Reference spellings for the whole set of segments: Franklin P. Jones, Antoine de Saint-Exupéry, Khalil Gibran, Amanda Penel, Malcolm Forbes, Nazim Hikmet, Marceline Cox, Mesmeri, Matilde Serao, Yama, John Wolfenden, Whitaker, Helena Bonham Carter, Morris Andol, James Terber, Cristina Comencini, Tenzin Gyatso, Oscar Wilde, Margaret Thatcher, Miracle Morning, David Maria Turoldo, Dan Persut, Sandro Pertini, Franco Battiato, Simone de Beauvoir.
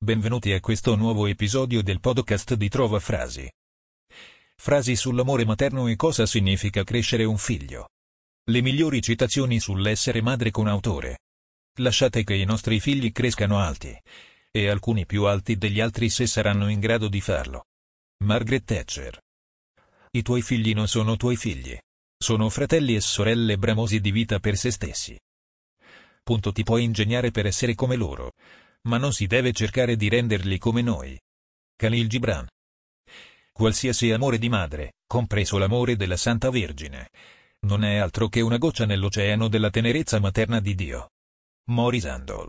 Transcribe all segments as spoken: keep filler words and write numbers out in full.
Benvenuti a questo nuovo episodio del podcast di Trova Frasi. Frasi sull'amore materno e cosa significa crescere un figlio. Le migliori citazioni sull'essere madre con autore. Lasciate che i nostri figli crescano alti, e alcuni più alti degli altri se saranno in grado di farlo. Margaret Thatcher. I tuoi figli non sono tuoi figli. Sono fratelli e sorelle bramosi di vita per se stessi. Punto. Ti puoi ingegnare per essere come loro, ma non si deve cercare di renderli come noi. Khalil Gibran. Qualsiasi amore di madre, compreso l'amore della Santa Vergine, non è altro che una goccia nell'oceano della tenerezza materna di Dio. Morris Andol.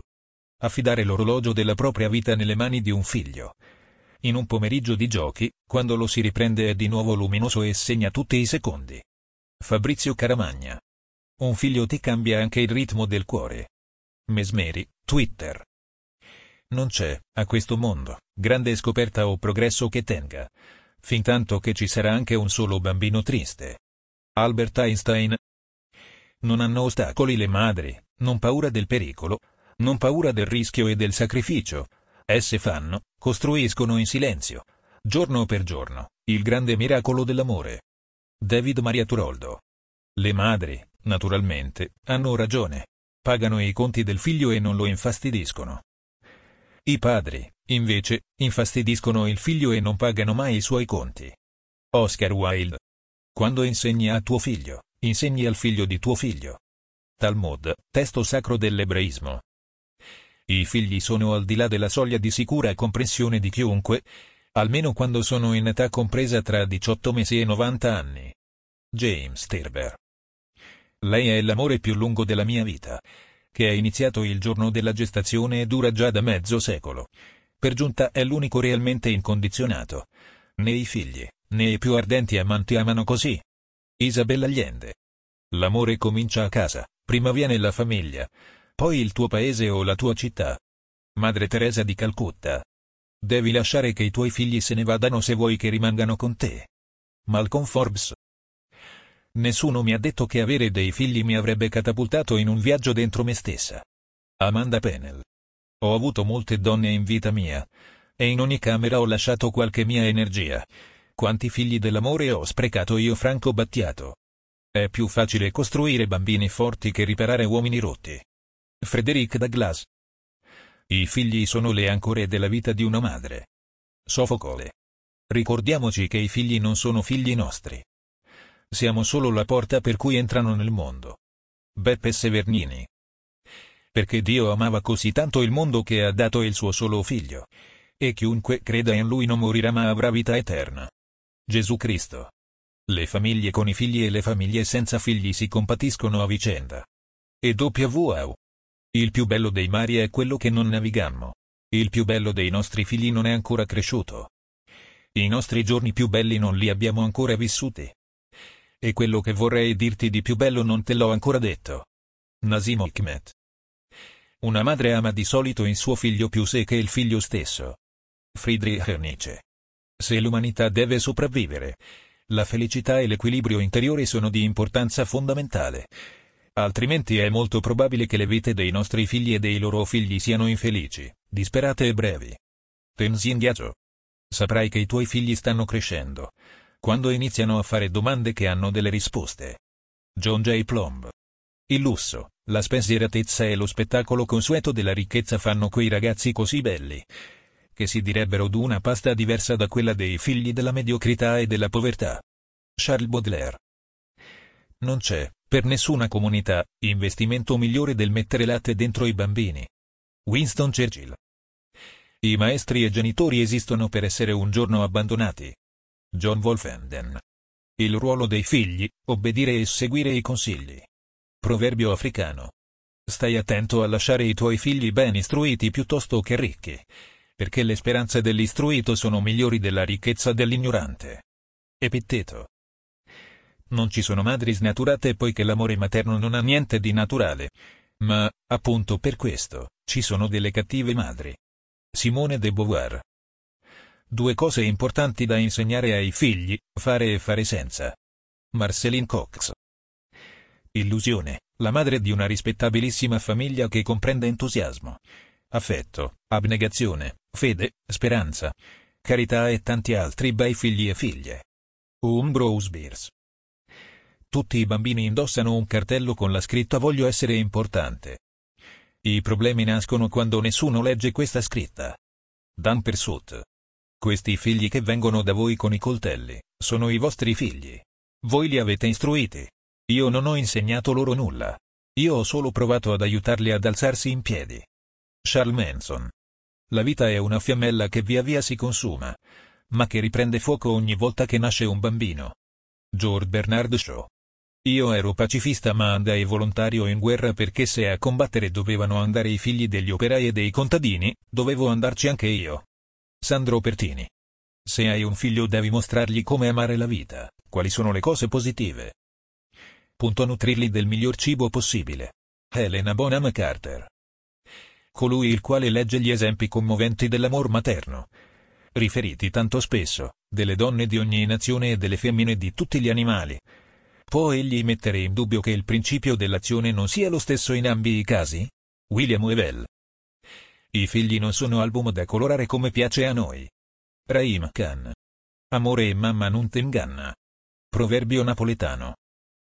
Affidare l'orologio della propria vita nelle mani di un figlio. In un pomeriggio di giochi, quando lo si riprende è di nuovo luminoso e segna tutti i secondi. Fabrizio Caramagna. Un figlio ti cambia anche il ritmo del cuore. Mesmeri, Twitter. Non c'è, a questo mondo, grande scoperta o progresso che tenga, fintanto che ci sarà anche un solo bambino triste. Albert Einstein. Non hanno ostacoli le madri, non paura del pericolo, non paura del rischio e del sacrificio. Esse fanno, costruiscono in silenzio, giorno per giorno, il grande miracolo dell'amore. David Maria Turoldo. Le madri, naturalmente, hanno ragione. Pagano i conti del figlio e non lo infastidiscono. I padri, invece, infastidiscono il figlio e non pagano mai i suoi conti. Oscar Wilde. Quando insegni a tuo figlio, insegni al figlio di tuo figlio. Talmud, testo sacro dell'ebraismo. I figli sono al di là della soglia di sicura comprensione di chiunque, almeno quando sono in età compresa tra diciotto mesi e novanta anni. James Terber. Lei è l'amore più lungo della mia vita, che è iniziato il giorno della gestazione e dura già da mezzo secolo. Per giunta è l'unico realmente incondizionato. Né i figli, né i più ardenti amanti amano così. Isabella Allende. L'amore comincia a casa, prima viene la famiglia, poi il tuo paese o la tua città. Madre Teresa di Calcutta. Devi lasciare che i tuoi figli se ne vadano se vuoi che rimangano con te. Malcolm Forbes. Nessuno mi ha detto che avere dei figli mi avrebbe catapultato in un viaggio dentro me stessa. Amanda Penel. Ho avuto molte donne in vita mia, e in ogni camera ho lasciato qualche mia energia. Quanti figli dell'amore ho sprecato io. Franco Battiato. È più facile costruire bambini forti che riparare uomini rotti. Frederick Douglass. I figli sono le ancore della vita di una madre. Sofocle. Ricordiamoci che i figli non sono figli nostri. Siamo solo la porta per cui entrano nel mondo. Beppe Severgnini. Perché Dio amava così tanto il mondo che ha dato il suo solo figlio, e chiunque creda in lui non morirà ma avrà vita eterna. Gesù Cristo. Le famiglie con i figli e le famiglie senza figli si compatiscono a vicenda. E W O W. Il più bello dei mari è quello che non navigammo. Il più bello dei nostri figli non è ancora cresciuto. I nostri giorni più belli non li abbiamo ancora vissuti. E quello che vorrei dirti di più bello non te l'ho ancora detto. Nazim Hikmet. Una madre ama di solito il suo figlio più sé che il figlio stesso. Friedrich Nietzsche. Se l'umanità deve sopravvivere, la felicità e l'equilibrio interiore sono di importanza fondamentale. Altrimenti è molto probabile che le vite dei nostri figli e dei loro figli siano infelici, disperate e brevi. Tenzin Gyatso. Saprai che i tuoi figli stanno crescendo quando iniziano a fare domande che hanno delle risposte. John J. Plumb. Il lusso, la spensieratezza e lo spettacolo consueto della ricchezza fanno quei ragazzi così belli, che si direbbero d'una pasta diversa da quella dei figli della mediocrità e della povertà. Charles Baudelaire. Non c'è, per nessuna comunità, investimento migliore del mettere latte dentro i bambini. Winston Churchill. I maestri e genitori esistono per essere un giorno abbandonati. John Wolfenden. Il ruolo dei figli, obbedire e seguire i consigli. Proverbio africano. Stai attento a lasciare i tuoi figli ben istruiti piuttosto che ricchi, perché le speranze dell'istruito sono migliori della ricchezza dell'ignorante. Epitteto. Non ci sono madri snaturate poiché l'amore materno non ha niente di naturale, ma, appunto per questo, ci sono delle cattive madri. Simone de Beauvoir. Due cose importanti da insegnare ai figli, fare e fare senza. Marceline Cox. Illusione, la madre di una rispettabilissima famiglia che comprende entusiasmo, affetto, abnegazione, fede, speranza, carità e tanti altri bei figli e figlie. Humbrose Byers. Tutti i bambini indossano un cartello con la scritta «Voglio essere importante». I problemi nascono quando nessuno legge questa scritta. Dan Persut. Questi figli che vengono da voi con i coltelli, sono i vostri figli. Voi li avete istruiti. Io non ho insegnato loro nulla. Io ho solo provato ad aiutarli ad alzarsi in piedi. Charles Manson. La vita è una fiammella che via via si consuma, ma che riprende fuoco ogni volta che nasce un bambino. George Bernard Shaw. Io ero pacifista ma andai volontario in guerra perché se a combattere dovevano andare i figli degli operai e dei contadini, dovevo andarci anche io. Sandro Pertini. Se hai un figlio devi mostrargli come amare la vita, quali sono le cose positive. Punto nutrirli del miglior cibo possibile. Helena Bonham Carter. Colui il quale legge gli esempi commoventi dell'amor materno, riferiti tanto spesso, delle donne di ogni nazione e delle femmine di tutti gli animali. Può egli mettere in dubbio che il principio dell'azione non sia lo stesso in ambi i casi? William Whewell. I figli non sono album da colorare come piace a noi. Rahim Khan. Amore e mamma non t'inganna. Proverbio napoletano.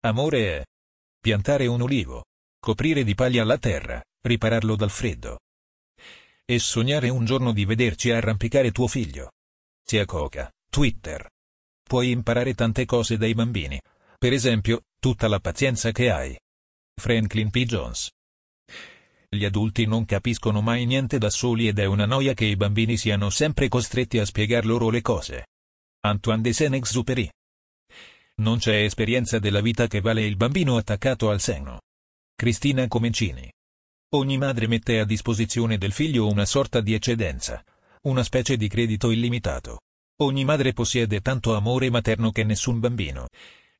Amore è piantare un olivo, coprire di paglia la terra, ripararlo dal freddo. E sognare un giorno di vederci arrampicare tuo figlio. Tia Coca, Twitter. Puoi imparare tante cose dai bambini. Per esempio, tutta la pazienza che hai. Franklin P. Jones. Gli adulti non capiscono mai niente da soli ed è una noia che i bambini siano sempre costretti a spiegar loro le cose. Antoine de Saint-Exupéry. Non c'è esperienza della vita che vale il bambino attaccato al seno. Cristina Comencini. Ogni madre mette a disposizione del figlio una sorta di eccedenza, una specie di credito illimitato. Ogni madre possiede tanto amore materno che nessun bambino,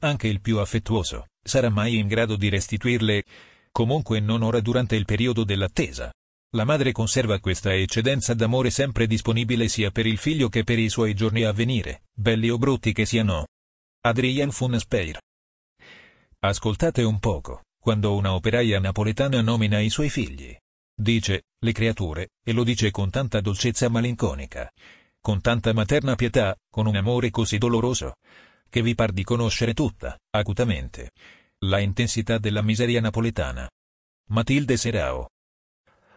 anche il più affettuoso, sarà mai in grado di restituirle, comunque non ora durante il periodo dell'attesa. La madre conserva questa eccedenza d'amore sempre disponibile sia per il figlio che per i suoi giorni a venire, belli o brutti che siano. Adrien von Speyer. Ascoltate un poco, quando una operaia napoletana nomina i suoi figli. Dice, le creature, e lo dice con tanta dolcezza malinconica, con tanta materna pietà, con un amore così doloroso, che vi par di conoscere tutta, acutamente, la intensità della miseria napoletana. Matilde Serao.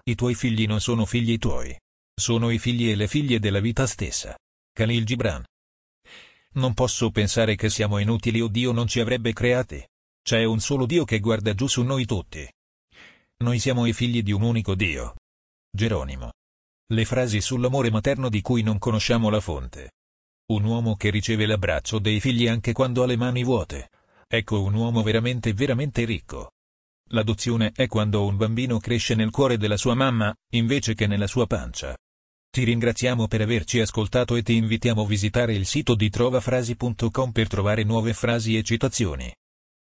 I tuoi figli non sono figli tuoi. Sono i figli e le figlie della vita stessa. Khalil Gibran. Non posso pensare che siamo inutili o Dio non ci avrebbe creati. C'è un solo Dio che guarda giù su noi tutti. Noi siamo i figli di un unico Dio. Geronimo. Le frasi sull'amore materno di cui non conosciamo la fonte. Un uomo che riceve l'abbraccio dei figli anche quando ha le mani vuote. Ecco un uomo veramente veramente ricco. L'adozione è quando un bambino cresce nel cuore della sua mamma, invece che nella sua pancia. Ti ringraziamo per averci ascoltato e ti invitiamo a visitare il sito di trovafrasi punto com per trovare nuove frasi e citazioni.